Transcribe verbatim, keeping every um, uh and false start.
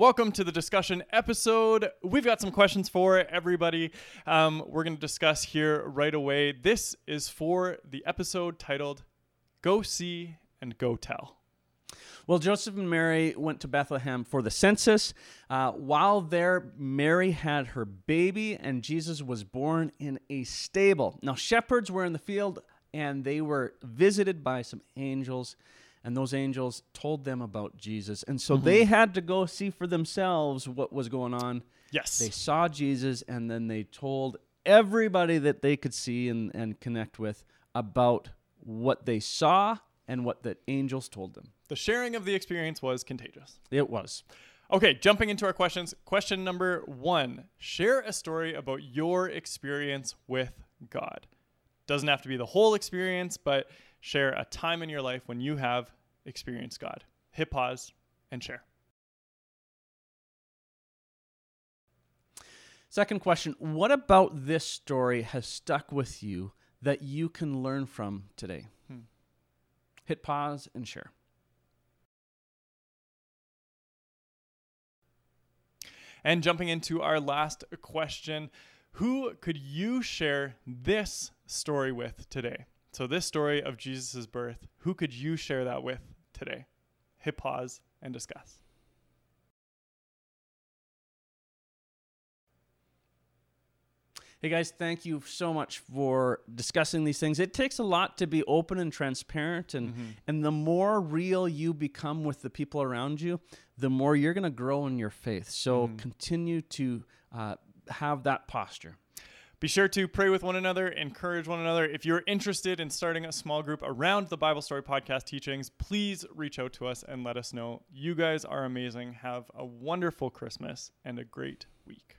Welcome to the discussion episode. We've got some questions for everybody. Um, we're going to discuss here right away. This is for the episode titled Go See and Go Tell. Well, Joseph and Mary went to Bethlehem for the census. Uh, while there, Mary had her baby, and Jesus was born in a stable. Now, shepherds were in the field, and they were visited by some angels, and those angels told them about Jesus. And so mm-hmm. they had to go see for themselves what was going on. Yes. They saw Jesus, and then they told everybody that they could see and, and connect with about what they saw and what the angels told them. The sharing of the experience was contagious. It was. Okay, jumping into our questions. Question number one, share a story about your experience with God. Doesn't have to be the whole experience, but share a time in your life when you have experienced God. Hit pause and share. Second question, what about this story has stuck with you that you can learn from today? Hmm. Hit pause and share. And jumping into our last question, who could you share this story with today? So this story of Jesus' birth, who could you share that with today? Hit pause and discuss. Hey guys, thank you so much for discussing these things. It takes a lot to be open and transparent, and mm-hmm. and the more real you become with the people around you, the more you're going to grow in your faith. So mm-hmm. continue to uh, have that posture. Be sure to pray with one another, encourage one another. If you're interested in starting a small group around the Bible Story Podcast teachings, please reach out to us and let us know. You guys are amazing. Have a wonderful Christmas and a great week.